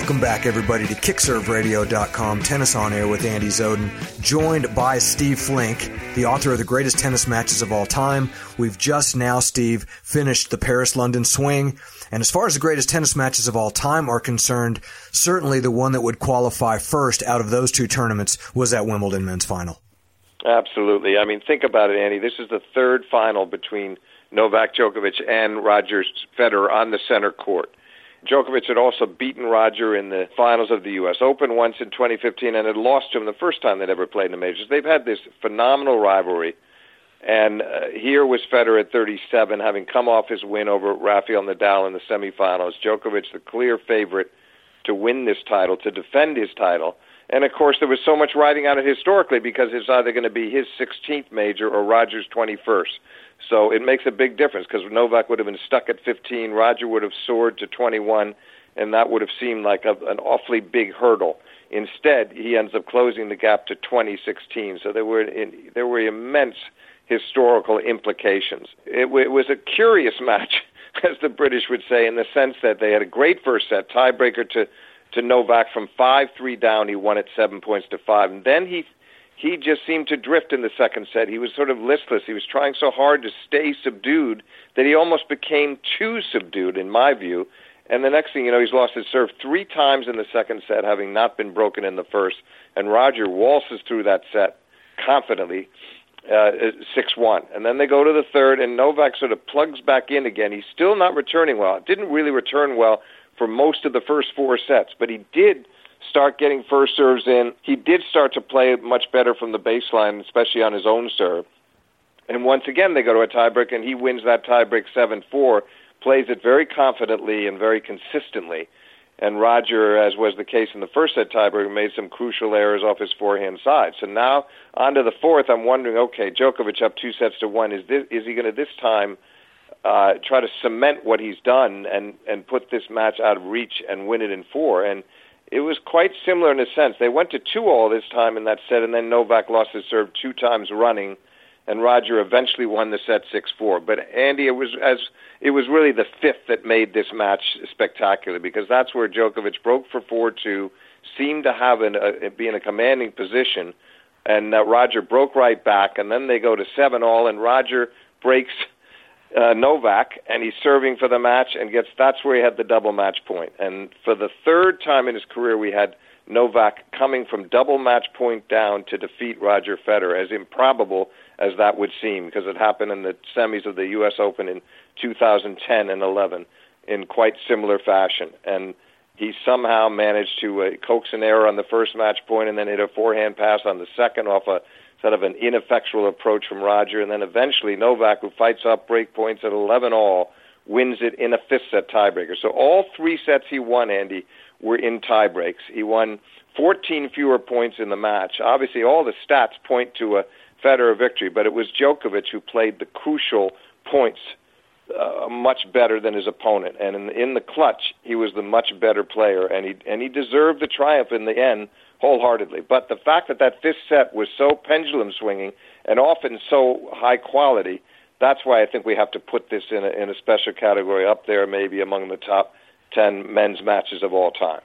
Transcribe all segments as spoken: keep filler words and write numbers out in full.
Welcome back, everybody, to Kick Serve Radio dot com, Tennis on Air with Andy Zoden, joined by Steve Flink, the author of the greatest tennis matches of all time. We've just now, Steve, finished the Paris-London swing. And as far as the greatest tennis matches of all time are concerned, certainly the one that would qualify first out of those two tournaments was that Wimbledon men's final. Absolutely. I mean, think about it, Andy. This is the third final between Novak Djokovic and Roger Federer on the center court. Djokovic had also beaten Roger in the finals of the U S Open once in twenty fifteen and had lost to him the first time they'd ever played in the majors. They've had this phenomenal rivalry. And uh, here was Federer at thirty-seven, having come off his win over Rafael Nadal in the semifinals. Djokovic, the clear favorite to win this title, to defend his title. And, of course, there was so much riding on it historically because it's either going to be his sixteenth major or Roger's twenty-first. So it makes a big difference because Novak would have been stuck at fifteen, Roger would have soared to twenty-one, and that would have seemed like a, an awfully big hurdle. Instead, he ends up closing the gap to twenty sixteen. So there were in, there were immense historical implications. It, it was a curious match, as the British would say, in the sense that they had a great first set, tiebreaker to, to Novak from five three down. He won at seven points to five. And then he... He just seemed to drift in the second set. He was sort of listless. He was trying so hard to stay subdued that he almost became too subdued, in my view. And the next thing you know, he's lost his serve three times in the second set, having not been broken in the first. And Roger waltzes through that set confidently, uh, six one. And then they go to the third, and Novak sort of plugs back in again. He's still not returning well. Didn't really return well for most of the first four sets, but he did start getting first serves in. He did start to play much better from the baseline, especially on his own serve. And once again, they go to a tiebreak, and he wins that tiebreak seven four, plays it very confidently and very consistently. And Roger, as was the case in the first set tiebreak, made some crucial errors off his forehand side. So now, on to the fourth, I'm wondering, okay, Djokovic up two sets to one. Is this, is he going to this time uh, try to cement what he's done and, and put this match out of reach and win it in four? And it was quite similar in a sense. They went to two all this time in that set, and then Novak lost his serve two times running, and Roger eventually won the set six four. But, Andy, it was as it was really the fifth that made this match spectacular, because that's where Djokovic broke for four two, seemed to have an, uh, be in a commanding position, and uh, Roger broke right back, and then they go to seven all, and Roger breaks Uh, Novak, and he's serving for the match and gets, that's where he had the double match point. And for the third time in his career, we had Novak coming from double match point down to defeat Roger Federer, as improbable as that would seem, because it happened in the semis of the U S Open in two thousand ten and eleven in quite similar fashion. And he somehow managed to uh, coax an error on the first match point and then hit a forehand pass on the second off a sort of an ineffectual approach from Roger, and then eventually Novak, who fights off break points at eleven all, wins it in a fifth-set tiebreaker. So all three sets he won, Andy, were in tiebreaks. He won fourteen fewer points in the match. Obviously, all the stats point to a Federer victory, but it was Djokovic who played the crucial points uh, much better than his opponent. And in, in the clutch, he was the much better player, and he and he deserved the triumph in the end, wholeheartedly. But the fact that that fifth set was so pendulum swinging and often so high quality, that's why I think we have to put this in a, in a special category up there, maybe among the top ten men's matches of all time.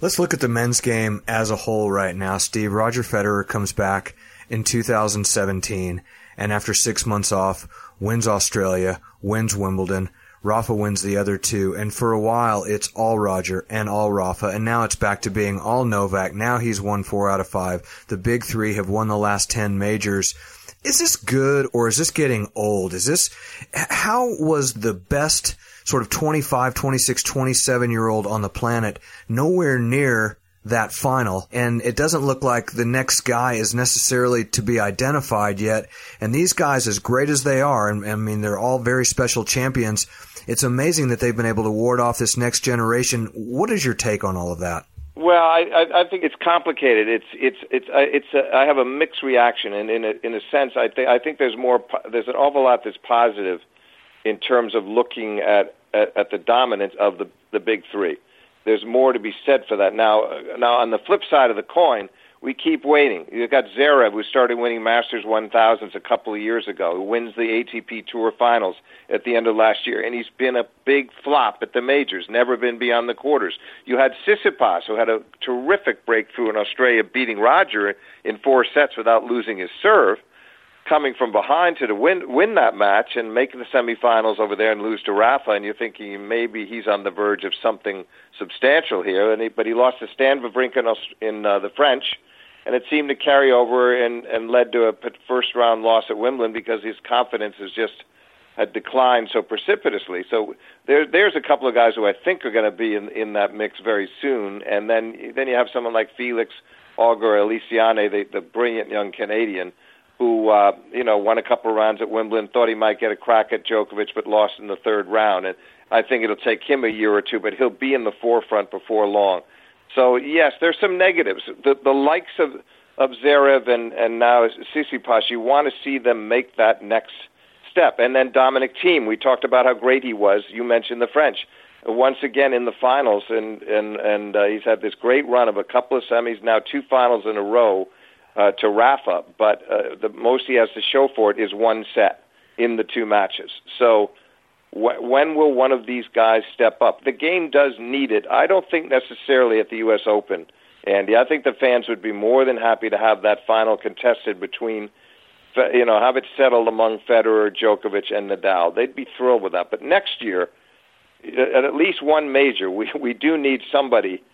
Let's look at the men's game as a whole right now, Steve. Roger Federer comes back in two thousand seventeen and after six months off, wins Australia, wins Wimbledon. Rafa wins the other two, and for a while it's all Roger and all Rafa, and now it's back to being all Novak. Now he's won four out of five. The big three have won the last ten majors. Is this good, or is this getting old? Is this how was the best sort of twenty-five, twenty-six, twenty-seven-year-old on the planet nowhere near that final, and it doesn't look like the next guy is necessarily to be identified yet, and these guys, as great as they are, and I mean, they're all very special champions, it's amazing that they've been able to ward off this next generation. What is your take on all of that? Well, I, I, I think it's complicated. It's it's it's uh, it's. Uh, I have a mixed reaction, and in a, in a sense, I think I think there's more. There's an awful lot that's positive in terms of looking at at, at the dominance of the the big three. There's more to be said for that. Now, now on the flip side of the coin, We keep waiting. You've got Zverev, who started winning Masters one thousands a couple of years ago, who wins the A T P Tour Finals at the end of last year, and he's been a big flop at the majors, never been beyond the quarters. You had Tsitsipas, who had a terrific breakthrough in Australia, beating Roger in four sets without losing his serve, coming from behind to the win, win that match and make the semifinals over there and lose to Rafa, and you're thinking maybe he's on the verge of something substantial here. And he, but he lost to Stan Wawrinka in, in uh, the French, and it seemed to carry over and, and led to a first-round loss at Wimbledon because his confidence has just had declined so precipitously. So there, there's a couple of guys who I think are going to be in, in that mix very soon, and then, then you have someone like Felix Auger-Aliassime, the, the brilliant young Canadian, who, uh, you know, won a couple of rounds at Wimbledon, thought he might get a crack at Djokovic, but lost in the third round. And I think it'll take him a year or two, but he'll be in the forefront before long. So, yes, there's some negatives. The, the likes of, of Zverev and, and now Tsitsipas, you want to see them make that next step. And then Dominic Thiem, we talked about how great he was. You mentioned the French. Once again in the finals, and, and, and uh, he's had this great run of a couple of semis, now two finals in a row, Uh, to Rafa, but uh, the most he has to show for it is one set in the two matches. So wh- when will one of these guys step up? The game does need it. I don't think necessarily at the U S. Open, Andy. I think the fans would be more than happy to have that final contested between, you know, have it settled among Federer, Djokovic, and Nadal. They'd be thrilled with that. But next year, at least one major, we, we do need somebody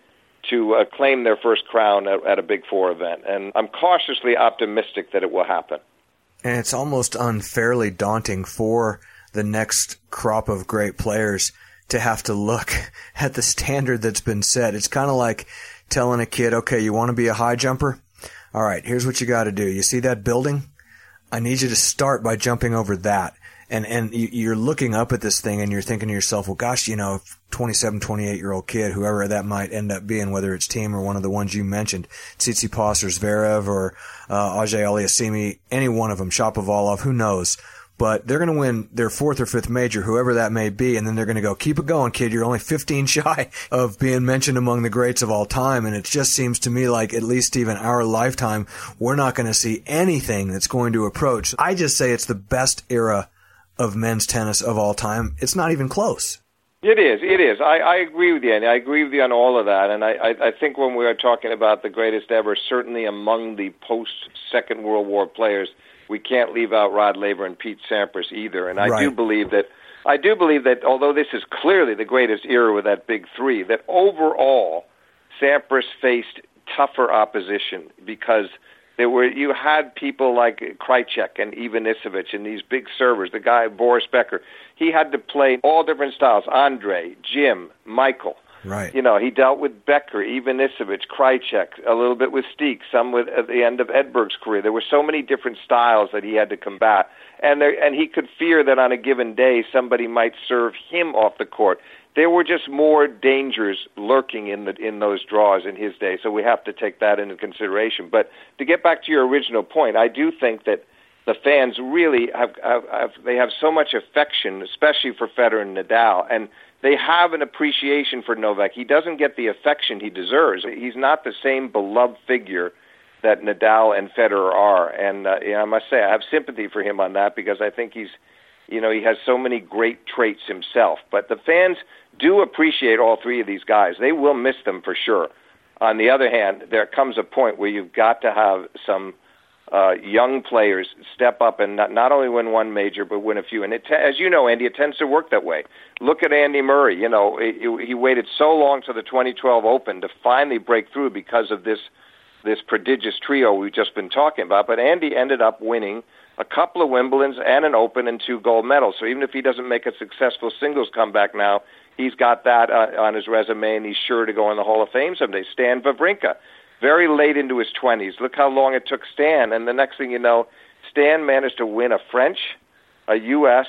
to uh, claim their first crown at, at a Big Four event. And I'm cautiously optimistic that it will happen. And it's almost unfairly daunting for the next crop of great players to have to look at the standard that's been set. It's kind of like telling a kid, okay, you want to be a high jumper? All right, here's what you got to do. You see that building? I need you to start by jumping over that. And and you're looking up at this thing and you're thinking to yourself, well, gosh, you know, twenty-seven, twenty-eight-year-old kid, whoever that might end up being, whether it's Thiem or one of the ones you mentioned, Tsitsipas or Zverev or uh, Auger-Aliassime, any one of them, Shapovalov, who knows. But they're going to win their fourth or fifth major, whoever that may be, and then they're going to go, keep it going, kid. You're only fifteen shy of being mentioned among the greats of all time. And it just seems to me like, at least even our lifetime, we're not going to see anything that's going to approach. I just say it's the best era of men's tennis of all time. It's not even close. It is. It is. I, I agree with you, Andy. I agree with you on all of that. And I, I, I think when we are talking about the greatest ever, certainly among the post-Second World War players, we can't leave out Rod Laver and Pete Sampras either. And I right. do believe that, I do believe that, although this is clearly the greatest era with that big three, that overall Sampras faced tougher opposition because there were, you had people like Krajicek and Ivanišević and these big servers, the guy Boris Becker. He had to play all different styles, Andre, Jim, Michael. Right. You know, he dealt with Becker, Ivanišević, Krajicek, a little bit with Steek, some with, at the end of Edberg's career. There were so many different styles that he had to combat. And there, and he could fear that on a given day somebody might serve him off the court. There were just more dangers lurking in the, in those draws in his day, so we have to take that into consideration. But to get back to your original point, I do think that the fans really have, have, have they have so much affection, especially for Federer and Nadal, and they have an appreciation for Novak. He doesn't get the affection he deserves. He's not the same beloved figure that Nadal and Federer are, and uh, you know, I must say I have sympathy for him on that because I think he's, you know, he has so many great traits himself. But the fans do appreciate all three of these guys. They will miss them for sure. On the other hand, there comes a point where you've got to have some uh, young players step up and not, not only win one major, but win a few. And it, as you know, Andy, it tends to work that way. Look at Andy Murray. You know, he, he waited so long to the twenty twelve Open to finally break through because of this this prodigious trio we've just been talking about. But Andy ended up winning a couple of Wimbledons and an Open and two gold medals. So even if he doesn't make a successful singles comeback now, he's got that uh, on his resume, and he's sure to go in the Hall of Fame someday. Stan Wawrinka, very late into his twenties. Look how long it took Stan, and the next thing you know, Stan managed to win a French, a U S,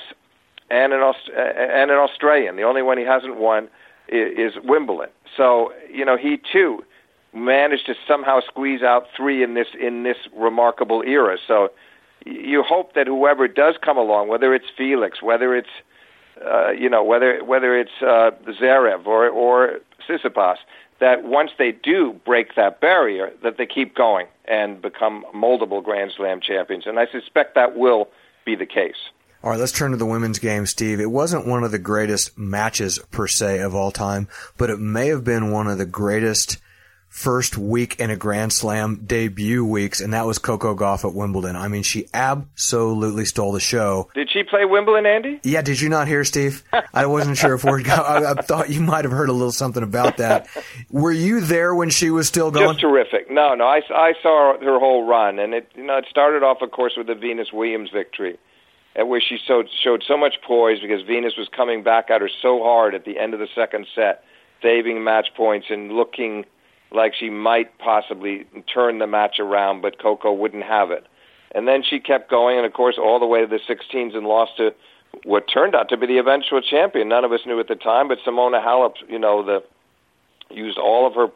and an, Aust- and an Australian. The only one he hasn't won is, is Wimbledon. So, you know, he too managed to somehow squeeze out three in this in this remarkable era. So you hope that whoever does come along, whether it's Felix, whether it's uh, you know, whether whether it's uh, Zverev or or Tsitsipas, that once they do break that barrier, that they keep going and become moldable Grand Slam champions. And I suspect that will be the case. All right, let's turn to the women's game, Steve. It wasn't one of the greatest matches, per se, of all time, but it may have been one of the greatest first week in a Grand Slam debut weeks, and that was Coco Gauff at Wimbledon. I mean, she absolutely stole the show. Did she play Wimbledon, Andy? Yeah, did you not hear, Steve? I wasn't sure if we I, I thought you might have heard a little something about that. Were you there when she was still going? Just terrific. No, no, I, I saw her whole run, and it, you know, it started off, of course, with the Venus Williams victory, at where she showed, showed so much poise because Venus was coming back at her so hard at the end of the second set, saving match points and looking like she might possibly turn the match around, but Coco wouldn't have it. And then she kept going, and of course, all the way to the sixteens and lost to what turned out to be the eventual champion. None of us knew at the time, but Simona Halep, you know, the, used all of her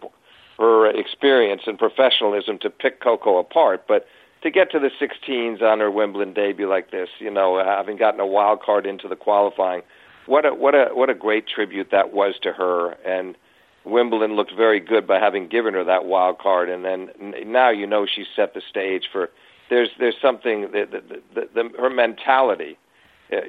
her experience and professionalism to pick Coco apart, but to get to the sixteens on her Wimbledon debut like this, you know, having gotten a wild card into the qualifying, what a what a what a great tribute that was to her. And Wimbledon looked very good by having given her that wild card. And then now you know she set the stage for. There's there's something that the, the, the, her mentality,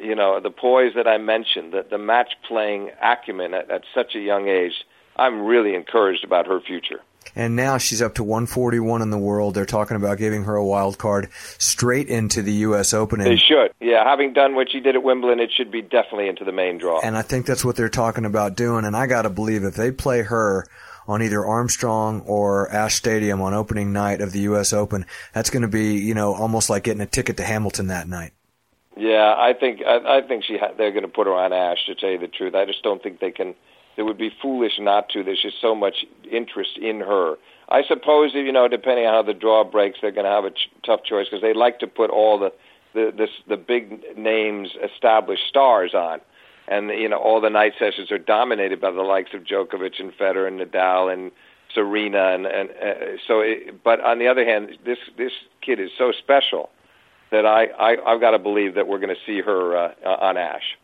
you know, the poise that I mentioned, that the match playing acumen at, at such a young age. I'm really encouraged about her future. And now she's up to one forty-one in the world. They're talking about giving her a wild card straight into the U S Open. They should. Yeah, having done what she did at Wimbledon, it should be definitely into the main draw. And I think that's what they're talking about doing. And I got to believe if they play her on either Armstrong or Ashe Stadium on opening night of the U S Open, that's going to be, you know, almost like getting a ticket to Hamilton that night. Yeah, I think I, I think she ha- they're going to put her on Ashe, to tell you the truth. I just don't think they can. It would be foolish not to. There's just so much interest in her. I suppose, you know, depending on how the draw breaks, they're going to have a ch- tough choice because they like to put all the the, this, the big names, established stars on. And, you know, all the night sessions are dominated by the likes of Djokovic and Federer and Nadal and Serena. And, and uh, so, it, but on the other hand, this this kid is so special that I, I, I've got to believe that we're going to see her uh, on Ashe.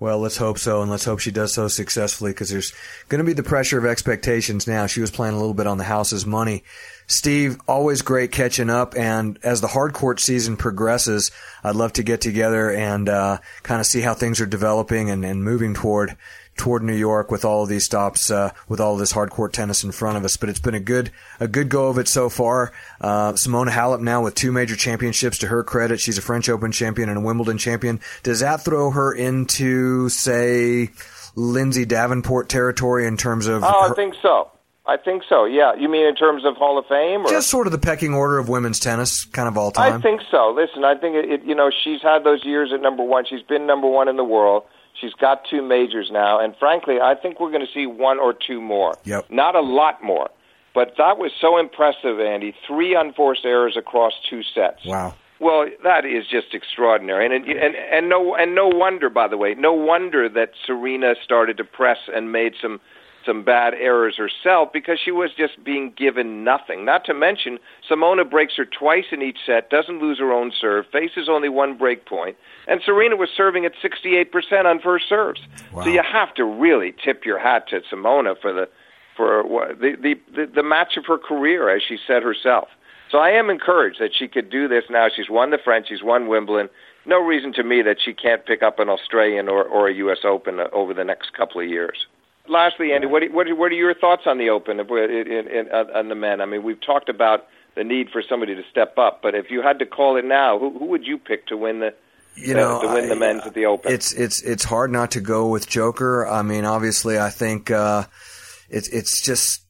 Well, let's hope so, and let's hope she does so successfully because there's going to be the pressure of expectations now. She was playing a little bit on the house's money. Steve, always great catching up, and as the hard court season progresses, I'd love to get together and uh, kind of see how things are developing and, and moving toward toward New York with all of these stops, uh, with all of this hard court tennis in front of us. But it's been a good a good go of it so far. Uh, Simona Halep now with two major championships to her credit. She's a French Open champion and a Wimbledon champion. Does that throw her into, say, Lindsay Davenport territory in terms of... Oh, her- I think so. I think so, yeah. You mean in terms of Hall of Fame? Or? Just sort of the pecking order of women's tennis, kind of all time. I think so. Listen, I think, it, it, you know, she's had those years at number one. She's been number one in the world. She's got two majors now, and frankly, I think we're going to see one or two more. Yep. Not a lot more, but that was so impressive, Andy. Three unforced errors across two sets. Wow. Well, that is just extraordinary, and and and, and no and no wonder, by the way, no wonder that Serena started to press and made some some bad errors herself because she was just being given nothing. Not to mention, Simona breaks her twice in each set, doesn't lose her own serve, faces only one break point, and Serena was serving at sixty-eight percent on first serves. Wow. So you have to really tip your hat to Simona for the for the, the, the, the match of her career, as she said herself. So I am encouraged that she could do this now. She's won the French, she's won Wimbledon. No reason to me that she can't pick up an Australian or, or a U S Open over the next couple of years. Lastly, Andy, what, what what are your thoughts on the Open in, in, in, on the men? I mean, we've talked about the need for somebody to step up, but if you had to call it now, who, who would you pick to win the you know, to, to win I, the men's at the Open? It's it's it's hard not to go with Joker. I mean, obviously, I think uh, it's it's just.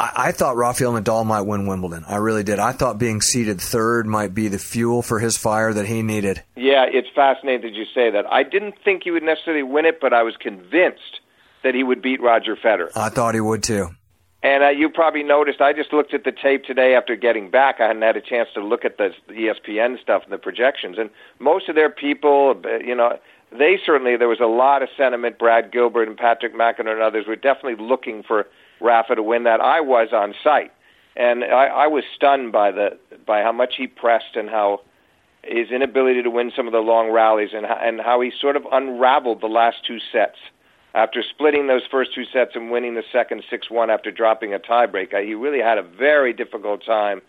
I thought Rafael Nadal might win Wimbledon. I really did. I thought being seated third might be the fuel for his fire that he needed. Yeah, it's fascinating that you say that. I didn't think he would necessarily win it, but I was convinced that he would beat Roger Federer. I thought he would, too. And uh, you probably noticed, I just looked at the tape today after getting back. I hadn't had a chance to look at the E S P N stuff and the projections. And most of their people, you know, they certainly, there was a lot of sentiment. Brad Gilbert and Patrick McEnroe and others were definitely looking for Rafa to win that. I was on site, and I, I was stunned by the by how much he pressed and how his inability to win some of the long rallies and how, and how he sort of unraveled the last two sets. After splitting those first two sets and winning the second six one after dropping a tiebreak, he really had a very difficult time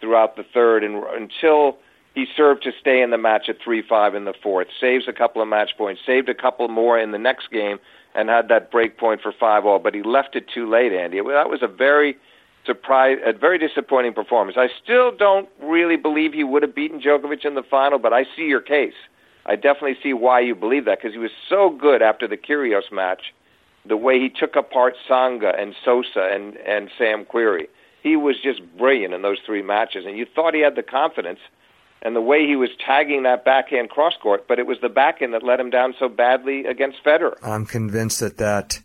throughout the third and until he served to stay in the match at three five in the fourth. Saves a couple of match points, saved a couple more in the next game, and had that break point for five all, but he left it too late, Andy. That was a very surprise, a very disappointing performance. I still don't really believe he would have beaten Djokovic in the final, but I see your case. I definitely see why you believe that, because he was so good after the Kyrgios match, the way he took apart Tsonga and Sosa and, and Sam Querrey. He was just brilliant in those three matches, and you thought he had the confidence and the way he was tagging that backhand cross-court, but it was the backhand that let him down so badly against Federer. I'm convinced that that,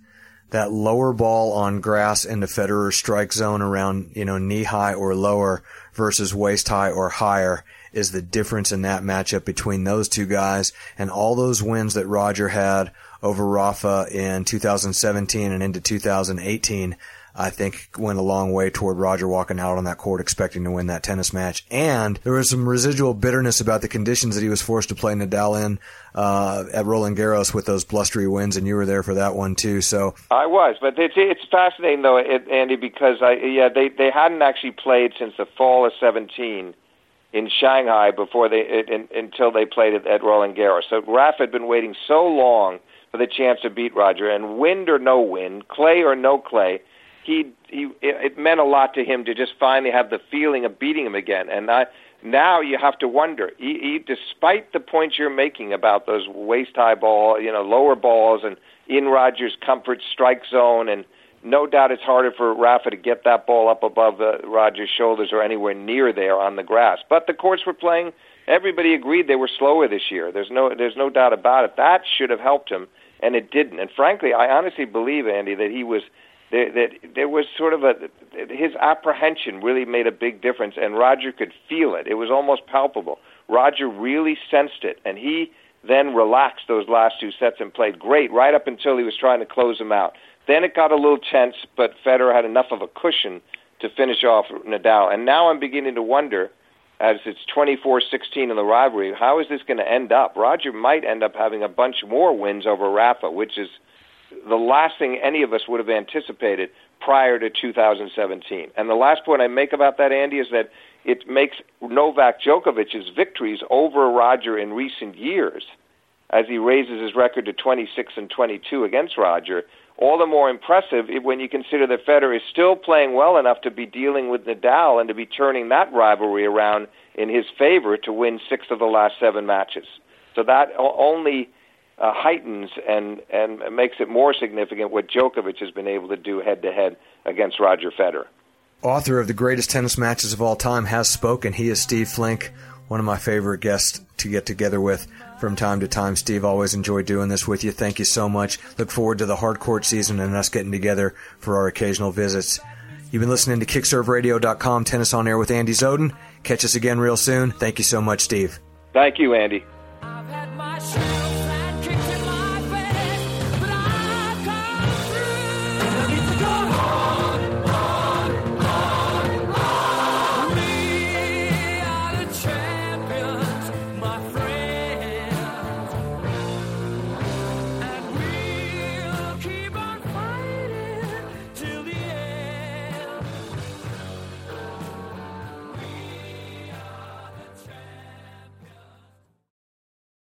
that lower ball on grass into Federer's strike zone around, you know, knee-high or lower versus waist-high or higher is the difference in that matchup between those two guys, and all those wins that Roger had over Rafa in two thousand seventeen and into two thousand eighteen, I think went a long way toward Roger walking out on that court expecting to win that tennis match. And there was some residual bitterness about the conditions that he was forced to play Nadal in uh, at Roland Garros with those blustery winds, and you were there for that one too. So I was, but it's, it's fascinating though, it, Andy, because I yeah they, they hadn't actually played since the fall of seventeen in Shanghai before they it, in, until they played it at Roland Garros. So Rafa had been waiting so long for the chance to beat Roger, and wind or no wind, clay or no clay, He, he, it meant a lot to him to just finally have the feeling of beating him again. And I, now you have to wonder, he, he, despite the points you're making about those waist-high ball, you know, lower balls and in Roger's comfort strike zone, and no doubt it's harder for Rafa to get that ball up above uh, Roger's shoulders or anywhere near there on the grass. But the courts were playing, everybody agreed they were slower this year. There's no, there's no doubt about it. That should have helped him, and it didn't. And frankly, I honestly believe, Andy, that he was... That there was sort of a, his apprehension really made a big difference, and Roger could feel it. It was almost palpable. Roger really sensed it, and he then relaxed those last two sets and played great right up until he was trying to close them out. Then it got a little tense, but Federer had enough of a cushion to finish off Nadal. And now I'm beginning to wonder, as it's twenty-four sixteen in the rivalry, how is this going to end up? Roger might end up having a bunch more wins over Rafa, which is the last thing any of us would have anticipated prior to two thousand seventeen. And the last point I make about that, Andy, is that it makes Novak Djokovic's victories over Roger in recent years, as he raises his record to twenty-six and twenty-two against Roger, all the more impressive when you consider that Federer is still playing well enough to be dealing with Nadal and to be turning that rivalry around in his favor to win six of the last seven matches. So that only... Uh, heightens and, and makes it more significant what Djokovic has been able to do head-to-head against Roger Federer. Author of the greatest tennis matches of all time has spoken. He is Steve Flink, one of my favorite guests to get together with from time to time. Steve, always enjoy doing this with you. Thank you so much. Look forward to the hard court season and us getting together for our occasional visits. You've been listening to Kick Serve Radio dot com, Tennis on Air with Andy Zoden. Catch us again real soon. Thank you so much, Steve. Thank you, Andy.